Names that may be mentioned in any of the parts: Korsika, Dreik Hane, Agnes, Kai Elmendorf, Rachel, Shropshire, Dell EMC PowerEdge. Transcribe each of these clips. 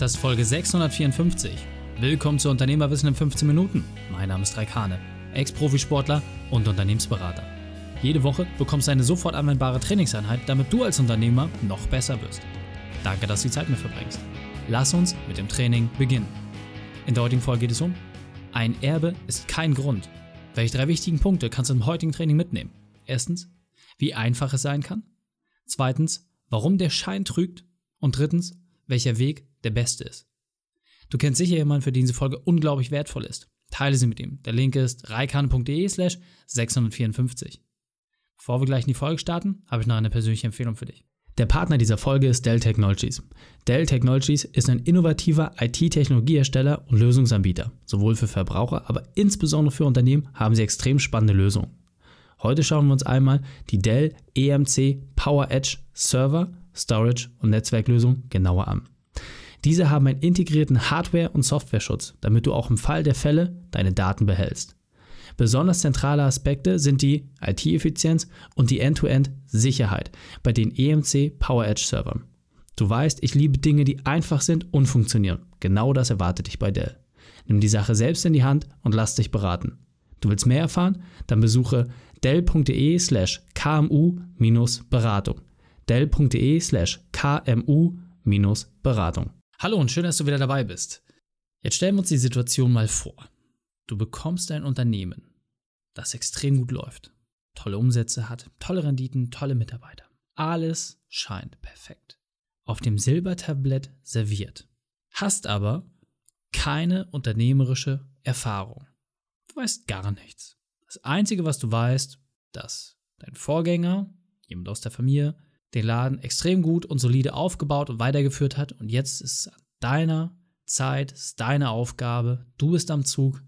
Das ist Folge 654. Willkommen zu Unternehmerwissen in 15 Minuten. Mein Name ist Dreik Hane, Ex-Profisportler und Unternehmensberater. Jede Woche bekommst du eine sofort anwendbare Trainingseinheit, damit du als Unternehmer noch besser wirst. Danke, dass du die Zeit mit verbringst. Lass uns mit dem Training beginnen. In der heutigen Folge geht es um: Ein Erbe ist kein Grund. Welche drei wichtigen Punkte kannst du im heutigen Training mitnehmen? Erstens, wie einfach es sein kann. Zweitens, warum der Schein trügt. Und drittens, welcher Weg der beste ist. Du kennst sicher jemanden, für den diese Folge unglaublich wertvoll ist. Teile sie mit ihm. Der Link ist dreikane.de/654. Bevor wir gleich in die Folge starten, habe ich noch eine persönliche Empfehlung für dich. Der Partner dieser Folge ist Dell Technologies. Dell Technologies ist ein innovativer IT-Technologiehersteller und Lösungsanbieter. Sowohl für Verbraucher, aber insbesondere für Unternehmen haben sie extrem spannende Lösungen. Heute schauen wir uns einmal die Dell EMC PowerEdge Server, Storage und Netzwerklösung genauer an. Diese haben einen integrierten Hardware- und Softwareschutz, damit du auch im Fall der Fälle deine Daten behältst. Besonders zentrale Aspekte sind die IT-Effizienz und die End-to-End-Sicherheit bei den EMC PowerEdge-Servern. Du weißt, ich liebe Dinge, die einfach sind und funktionieren. Genau das erwartet dich bei Dell. Nimm die Sache selbst in die Hand und lass dich beraten. Du willst mehr erfahren? Dann besuche dell.de/kmu-beratung. dell.de/kmu-beratung. Hallo und schön, dass du wieder dabei bist. Jetzt stellen wir uns die Situation mal vor. Du bekommst ein Unternehmen, das extrem gut läuft, tolle Umsätze hat, tolle Renditen, tolle Mitarbeiter. Alles scheint perfekt. Auf dem Silbertablett serviert. Hast aber keine unternehmerische Erfahrung. Du weißt gar nichts. Das Einzige, was du weißt, dass dein Vorgänger, jemand aus der Familie, den Laden extrem gut und solide aufgebaut und weitergeführt hat, und jetzt ist es an deiner Zeit, ist deine Aufgabe, du bist am Zug,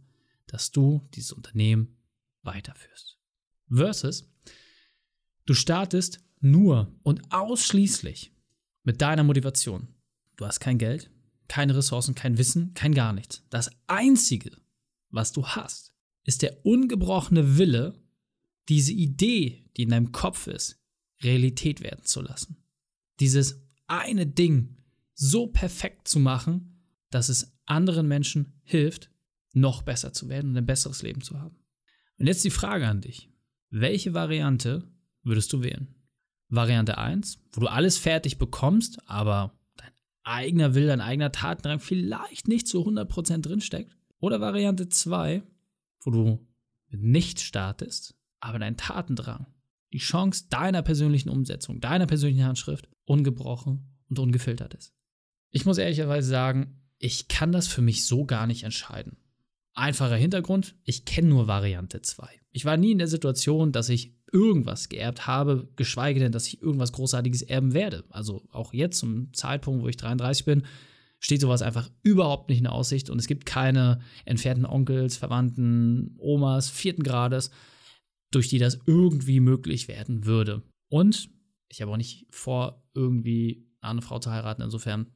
dass du dieses Unternehmen weiterführst. Versus, du startest nur und ausschließlich mit deiner Motivation. Du hast kein Geld, keine Ressourcen, kein Wissen, kein gar nichts. Das Einzige, was du hast, ist der ungebrochene Wille, diese Idee, die in deinem Kopf ist, Realität werden zu lassen. Dieses eine Ding so perfekt zu machen, dass es anderen Menschen hilft, noch besser zu werden und ein besseres Leben zu haben. Und jetzt die Frage an dich. Welche Variante würdest du wählen? Variante 1, wo du alles fertig bekommst, aber dein eigener Wille, dein eigener Tatendrang vielleicht nicht zu 100% drinsteckt. Oder Variante 2, wo du mit nichts startest, aber dein Tatendrang, die Chance deiner persönlichen Umsetzung, deiner persönlichen Handschrift, ungebrochen und ungefiltert ist. Ich muss ehrlicherweise sagen, ich kann das für mich so gar nicht entscheiden. Einfacher Hintergrund, ich kenne nur Variante 2. Ich war nie in der Situation, dass ich irgendwas geerbt habe, geschweige denn, dass ich irgendwas Großartiges erben werde. Also auch jetzt zum Zeitpunkt, wo ich 33 bin, steht sowas einfach überhaupt nicht in Aussicht, und es gibt keine entfernten Onkels, Verwandten, Omas, 4. Grades, durch die das irgendwie möglich werden würde. Und ich habe auch nicht vor, irgendwie eine Frau zu heiraten. Insofern,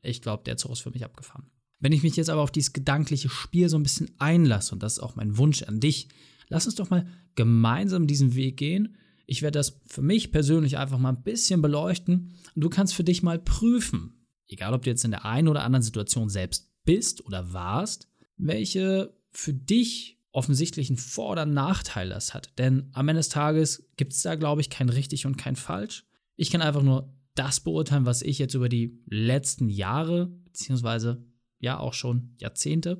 ich glaube, der Zug ist für mich abgefahren. Wenn ich mich jetzt aber auf dieses gedankliche Spiel so ein bisschen einlasse, und das ist auch mein Wunsch an dich, lass uns doch mal gemeinsam diesen Weg gehen. Ich werde das für mich persönlich einfach mal ein bisschen beleuchten, und du kannst für dich mal prüfen, egal ob du jetzt in der einen oder anderen Situation selbst bist oder warst, welche für dich offensichtlichen Vor- oder Nachteil das hat. Denn am Ende des Tages gibt es da, glaube ich, kein richtig und kein falsch. Ich kann einfach nur das beurteilen, was ich jetzt über die letzten Jahre, beziehungsweise ja auch schon Jahrzehnte,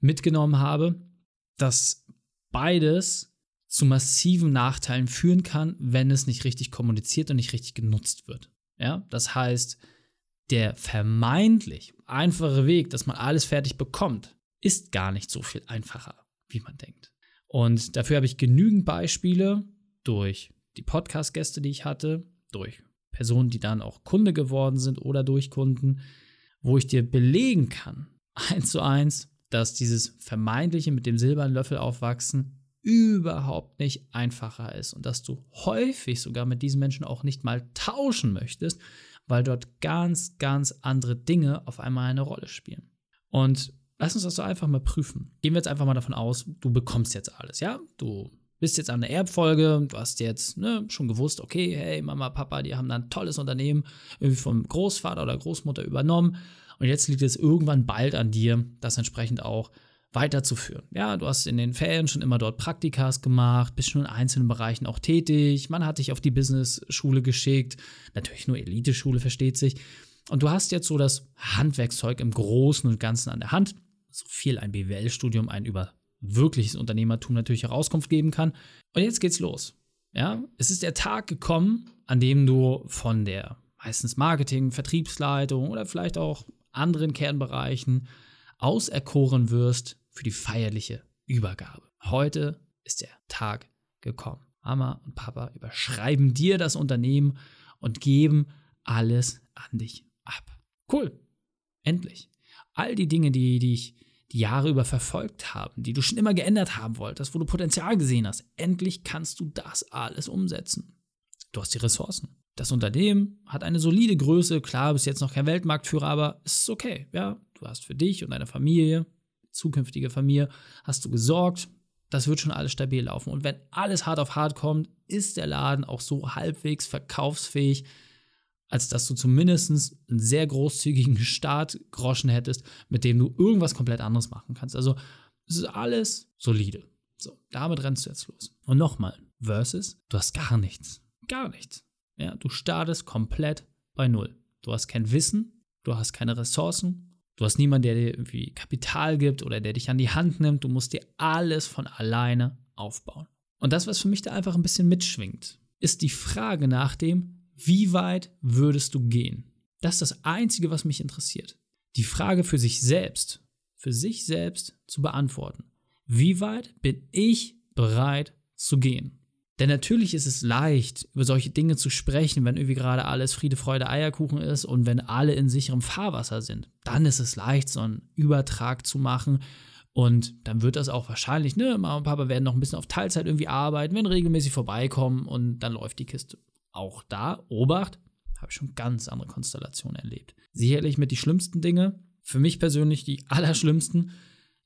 mitgenommen habe, dass beides zu massiven Nachteilen führen kann, wenn es nicht richtig kommuniziert und nicht richtig genutzt wird. Ja, das heißt, der vermeintlich einfache Weg, dass man alles fertig bekommt, ist gar nicht so viel einfacher, wie man denkt. Und dafür habe ich genügend Beispiele durch die Podcast-Gäste, die ich hatte, durch Personen, die dann auch Kunde geworden sind oder durch Kunden, wo ich dir belegen kann, 1:1, dass dieses vermeintliche mit dem silbernen Löffel aufwachsen überhaupt nicht einfacher ist und dass du häufig sogar mit diesen Menschen auch nicht mal tauschen möchtest, weil dort ganz, ganz andere Dinge auf einmal eine Rolle spielen. Und lass uns das so einfach mal prüfen. Gehen wir jetzt einfach mal davon aus, du bekommst jetzt alles, ja? Du bist jetzt an der Erbfolge, du hast jetzt schon gewusst, okay, hey, Mama, Papa, die haben da ein tolles Unternehmen irgendwie vom Großvater oder Großmutter übernommen und jetzt liegt es irgendwann bald an dir, das entsprechend auch weiterzuführen. Ja, du hast in den Ferien schon immer dort Praktikas gemacht, bist schon in einzelnen Bereichen auch tätig, man hat dich auf die Business-Schule geschickt, natürlich nur Elite-Schule, versteht sich, und du hast jetzt so das Handwerkszeug im Großen und Ganzen an der Hand, so viel ein BWL-Studium, ein über wirkliches Unternehmertum natürlich auch Auskunft geben kann. Und jetzt geht's los. Ja, es ist der Tag gekommen, an dem du von der meistens Marketing, Vertriebsleitung oder vielleicht auch anderen Kernbereichen auserkoren wirst für die feierliche Übergabe. Heute ist der Tag gekommen. Mama und Papa überschreiben dir das Unternehmen und geben alles an dich ab. Cool. Endlich. All die Dinge, die ich die Jahre über verfolgt haben, die du schon immer geändert haben wolltest, wo du Potenzial gesehen hast. Endlich kannst du das alles umsetzen. Du hast die Ressourcen. Das Unternehmen hat eine solide Größe. Klar, bist jetzt noch kein Weltmarktführer, aber es ist okay. Ja, du hast für dich und deine Familie, zukünftige Familie, hast du gesorgt. Das wird schon alles stabil laufen. Und wenn alles hart auf hart kommt, ist der Laden auch so halbwegs verkaufsfähig, als dass du zumindest einen sehr großzügigen Startgroschen hättest, mit dem du irgendwas komplett anderes machen kannst. Also es ist alles solide. So, damit rennst du jetzt los. Und nochmal, versus, du hast gar nichts. Gar nichts. Ja, du startest komplett bei Null. Du hast kein Wissen, du hast keine Ressourcen, du hast niemanden, der dir irgendwie Kapital gibt oder der dich an die Hand nimmt. Du musst dir alles von alleine aufbauen. Und das, was für mich da einfach ein bisschen mitschwingt, ist die Frage nach dem, wie weit würdest du gehen? Das ist das Einzige, was mich interessiert. Die Frage für sich selbst zu beantworten. Wie weit bin ich bereit zu gehen? Denn natürlich ist es leicht, über solche Dinge zu sprechen, wenn irgendwie gerade alles Friede, Freude, Eierkuchen ist und wenn alle in sicherem Fahrwasser sind. Dann ist es leicht, so einen Übertrag zu machen. Und dann wird das auch wahrscheinlich, Mama und Papa werden noch ein bisschen auf Teilzeit irgendwie arbeiten, werden regelmäßig vorbeikommen und dann läuft die Kiste. Auch da, Obacht, habe ich schon ganz andere Konstellationen erlebt. Sicherlich mit die schlimmsten Dinge, für mich persönlich die allerschlimmsten.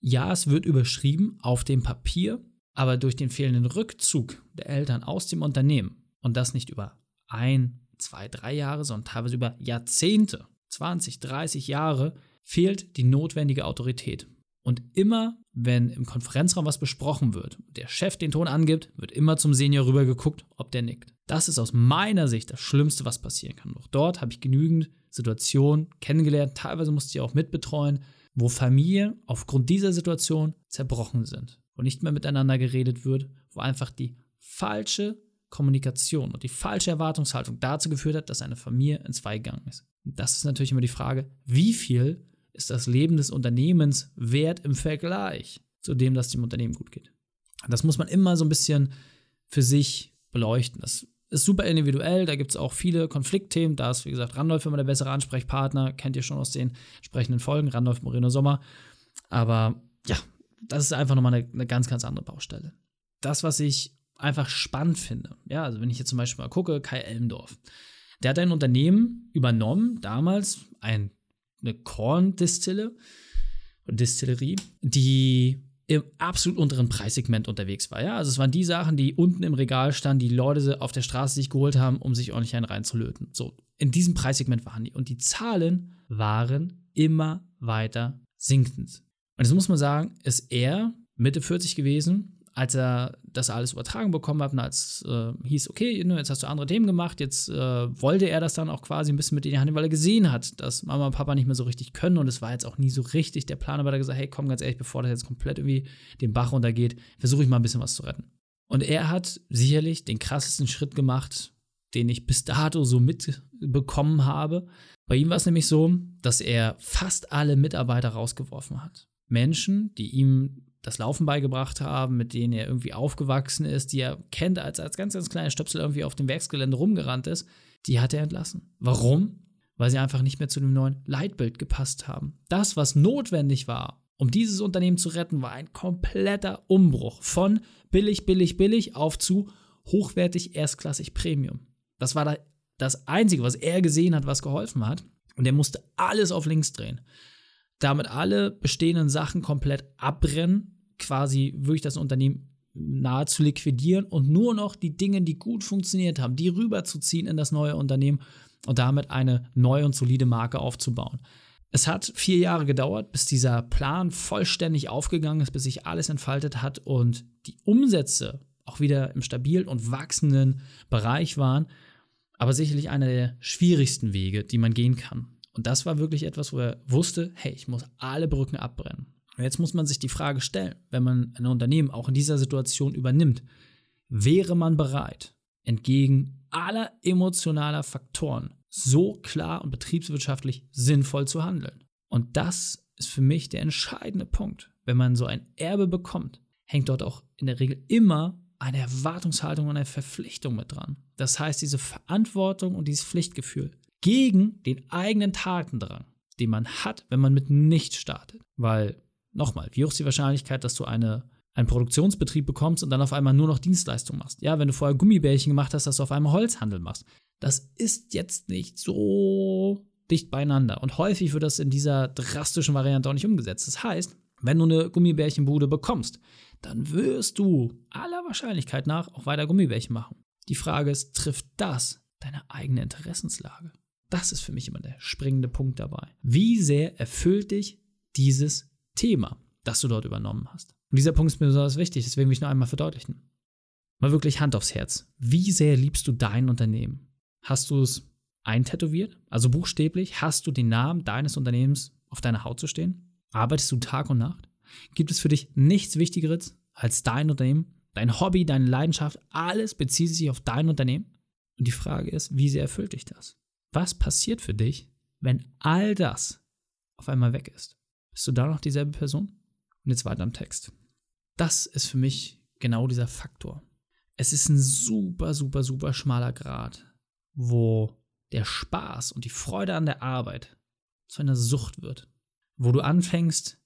Ja, es wird überschrieben auf dem Papier, aber durch den fehlenden Rückzug der Eltern aus dem Unternehmen und das nicht über 1, 2, 3 Jahre, sondern teilweise über Jahrzehnte, 20, 30 Jahre, fehlt die notwendige Autorität. Und immer, wenn im Konferenzraum was besprochen wird, der Chef den Ton angibt, wird immer zum Senior rüber geguckt, ob der nickt. Das ist aus meiner Sicht das Schlimmste, was passieren kann. Doch dort habe ich genügend Situationen kennengelernt, teilweise musste ich auch mitbetreuen, wo Familien aufgrund dieser Situation zerbrochen sind, wo nicht mehr miteinander geredet wird, wo einfach die falsche Kommunikation und die falsche Erwartungshaltung dazu geführt hat, dass eine Familie in zwei gegangen ist. Und das ist natürlich immer die Frage, wie viel ist das Leben des Unternehmens wert im Vergleich zu dem, dass dem Unternehmen gut geht. Das muss man immer so ein bisschen für sich beleuchten. Das ist super individuell, da gibt es auch viele Konfliktthemen. Da ist, wie gesagt, Randolph immer der bessere Ansprechpartner, kennt ihr schon aus den entsprechenden Folgen, Randolph Moreno Sommer. Aber ja, das ist einfach nochmal eine ganz, ganz andere Baustelle. Das, was ich einfach spannend finde, ja, also wenn ich jetzt zum Beispiel mal gucke, Kai Elmendorf, der hat ein Unternehmen übernommen, damals eine Korndistille, Distillerie, die im absolut unteren Preissegment unterwegs war. Ja, also es waren die Sachen, die unten im Regal standen, die Leute auf der Straße sich geholt haben, um sich ordentlich einen reinzulöten. So, in diesem Preissegment waren die. Und die Zahlen waren immer weiter sinkend. Und jetzt muss man sagen, ist er Mitte 40 gewesen, als er das alles übertragen bekommen hat, als hieß, okay, jetzt hast du andere Themen gemacht, jetzt wollte er das dann auch quasi ein bisschen mit in die Hand nehmen, weil er gesehen hat, dass Mama und Papa nicht mehr so richtig können und es war jetzt auch nie so richtig der Plan, aber er hat gesagt, hey, komm, ganz ehrlich, bevor das jetzt komplett irgendwie den Bach runtergeht, versuche ich mal ein bisschen was zu retten. Und er hat sicherlich den krassesten Schritt gemacht, den ich bis dato so mitbekommen habe. Bei ihm war es nämlich so, dass er fast alle Mitarbeiter rausgeworfen hat. Menschen, die ihm das Laufen beigebracht haben, mit denen er irgendwie aufgewachsen ist, die er kennt, als ganz, ganz kleine Stöpsel irgendwie auf dem Werksgelände rumgerannt ist, die hat er entlassen. Warum? Weil sie einfach nicht mehr zu dem neuen Leitbild gepasst haben. Das, was notwendig war, um dieses Unternehmen zu retten, war ein kompletter Umbruch von billig, billig, billig auf zu hochwertig, erstklassig, Premium. Das war das Einzige, was er gesehen hat, was geholfen hat. Und er musste alles auf links drehen. Damit alle bestehenden Sachen komplett abbrennen, quasi wirklich das Unternehmen nahezu liquidieren und nur noch die Dinge, die gut funktioniert haben, die rüberzuziehen in das neue Unternehmen und damit eine neue und solide Marke aufzubauen. Es hat 4 Jahre gedauert, bis dieser Plan vollständig aufgegangen ist, bis sich alles entfaltet hat und die Umsätze auch wieder im stabilen und wachsenden Bereich waren, aber sicherlich einer der schwierigsten Wege, die man gehen kann. Und das war wirklich etwas, wo er wusste, hey, ich muss alle Brücken abbrennen. Und jetzt muss man sich die Frage stellen, wenn man ein Unternehmen auch in dieser Situation übernimmt, wäre man bereit, entgegen aller emotionaler Faktoren so klar und betriebswirtschaftlich sinnvoll zu handeln? Und das ist für mich der entscheidende Punkt. Wenn man so ein Erbe bekommt, hängt dort auch in der Regel immer eine Erwartungshaltung und eine Verpflichtung mit dran. Das heißt, diese Verantwortung und dieses Pflichtgefühl gegen den eigenen Tatendrang, den man hat, wenn man mit nichts startet. Weil, nochmal, wie hoch ist die Wahrscheinlichkeit, dass du einen Produktionsbetrieb bekommst und dann auf einmal nur noch Dienstleistung machst? Ja, wenn du vorher Gummibärchen gemacht hast, dass du auf einmal Holzhandel machst. Das ist jetzt nicht so dicht beieinander. Und häufig wird das in dieser drastischen Variante auch nicht umgesetzt. Das heißt, wenn du eine Gummibärchenbude bekommst, dann wirst du aller Wahrscheinlichkeit nach auch weiter Gummibärchen machen. Die Frage ist, trifft das deine eigene Interessenslage? Das ist für mich immer der springende Punkt dabei. Wie sehr erfüllt dich dieses Thema, das du dort übernommen hast? Und dieser Punkt ist mir besonders wichtig, deswegen will ich nur einmal verdeutlichen. Mal wirklich Hand aufs Herz. Wie sehr liebst du dein Unternehmen? Hast du es eintätowiert? Also buchstäblich, hast du den Namen deines Unternehmens auf deiner Haut zu stehen? Arbeitest du Tag und Nacht? Gibt es für dich nichts Wichtigeres als dein Unternehmen, dein Hobby, deine Leidenschaft? Alles bezieht sich auf dein Unternehmen. Und die Frage ist, wie sehr erfüllt dich das? Was passiert für dich, wenn all das auf einmal weg ist? Bist du da noch dieselbe Person? Und jetzt weiter am Text. Das ist für mich genau dieser Faktor. Es ist ein super, super, super schmaler Grat, wo der Spaß und die Freude an der Arbeit zu einer Sucht wird. Wo du anfängst,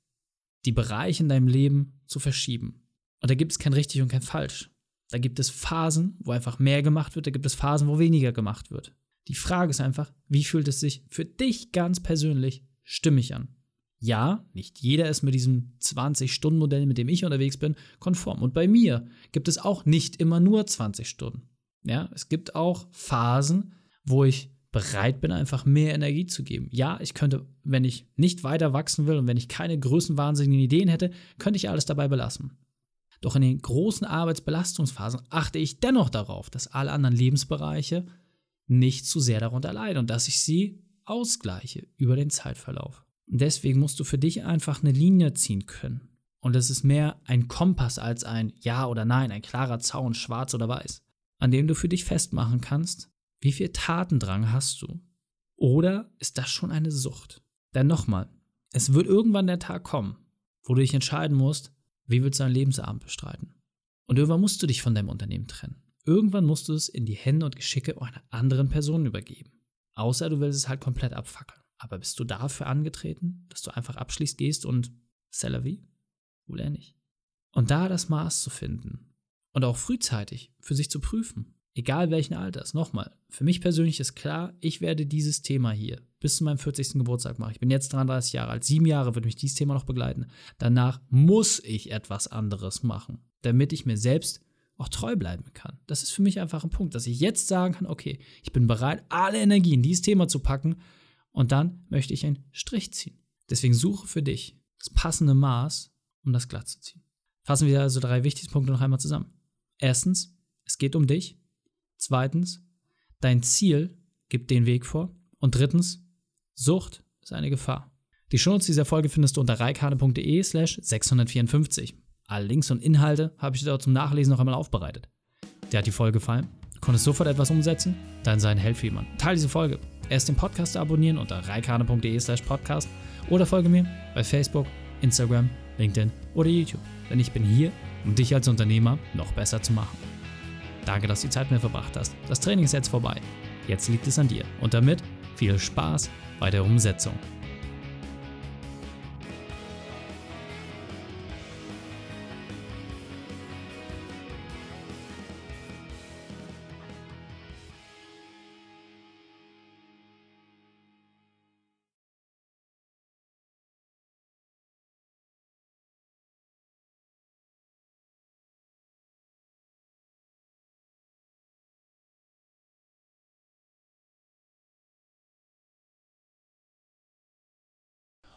die Bereiche in deinem Leben zu verschieben. Und da gibt es kein richtig und kein falsch. Da gibt es Phasen, wo einfach mehr gemacht wird, da gibt es Phasen, wo weniger gemacht wird. Die Frage ist einfach, wie fühlt es sich für dich ganz persönlich stimmig an? Ja, nicht jeder ist mit diesem 20-Stunden-Modell, mit dem ich unterwegs bin, konform. Und bei mir gibt es auch nicht immer nur 20 Stunden. Ja, es gibt auch Phasen, wo ich bereit bin, einfach mehr Energie zu geben. Ja, ich könnte, wenn ich nicht weiter wachsen will und wenn ich keine größenwahnsinnigen Ideen hätte, könnte ich alles dabei belassen. Doch in den großen Arbeitsbelastungsphasen achte ich dennoch darauf, dass alle anderen Lebensbereiche nicht zu sehr darunter leiden und dass ich sie ausgleiche über den Zeitverlauf. Deswegen musst du für dich einfach eine Linie ziehen können. Und das ist mehr ein Kompass als ein Ja oder Nein, ein klarer Zaun, schwarz oder weiß, an dem du für dich festmachen kannst, wie viel Tatendrang hast du? Oder ist das schon eine Sucht? Denn nochmal, es wird irgendwann der Tag kommen, wo du dich entscheiden musst, wie willst du deinen Lebensabend bestreiten? Und irgendwann musst du dich von deinem Unternehmen trennen. Irgendwann musst du es in die Hände und Geschicke einer anderen Person übergeben. Außer du willst es halt komplett abfackeln. Aber bist du dafür angetreten, dass du einfach abschließend gehst und c'est la vie? Wohl eher nicht. Und da das Maß zu finden und auch frühzeitig für sich zu prüfen, egal welchen Alters. Nochmal, für mich persönlich ist klar, ich werde dieses Thema hier bis zu meinem 40. Geburtstag machen. Ich bin jetzt 33 Jahre alt, 7 Jahre wird mich dieses Thema noch begleiten. Danach muss ich etwas anderes machen, damit ich mir selbst auch treu bleiben kann. Das ist für mich einfach ein Punkt, dass ich jetzt sagen kann, okay, ich bin bereit, alle Energie in dieses Thema zu packen und dann möchte ich einen Strich ziehen. Deswegen suche für dich das passende Maß, um das glatt zu ziehen. Fassen wir also 3 wichtige Punkte noch einmal zusammen. Erstens, es geht um dich. Zweitens, dein Ziel gibt den Weg vor. Und drittens, Sucht ist eine Gefahr. Die Shownotes dieser Folge findest du unter reikhane.de/654. Alle Links und Inhalte habe ich dort zum Nachlesen noch einmal aufbereitet. Dir hat die Folge gefallen? Du konntest sofort etwas umsetzen? Dann sei ein Held für jemanden. Teil diese Folge. Erst den Podcast abonnieren unter reikhane.de/podcast oder folge mir bei Facebook, Instagram, LinkedIn oder YouTube. Denn ich bin hier, um dich als Unternehmer noch besser zu machen. Danke, dass du die Zeit mit mir verbracht hast. Das Training ist jetzt vorbei. Jetzt liegt es an dir. Und damit viel Spaß bei der Umsetzung.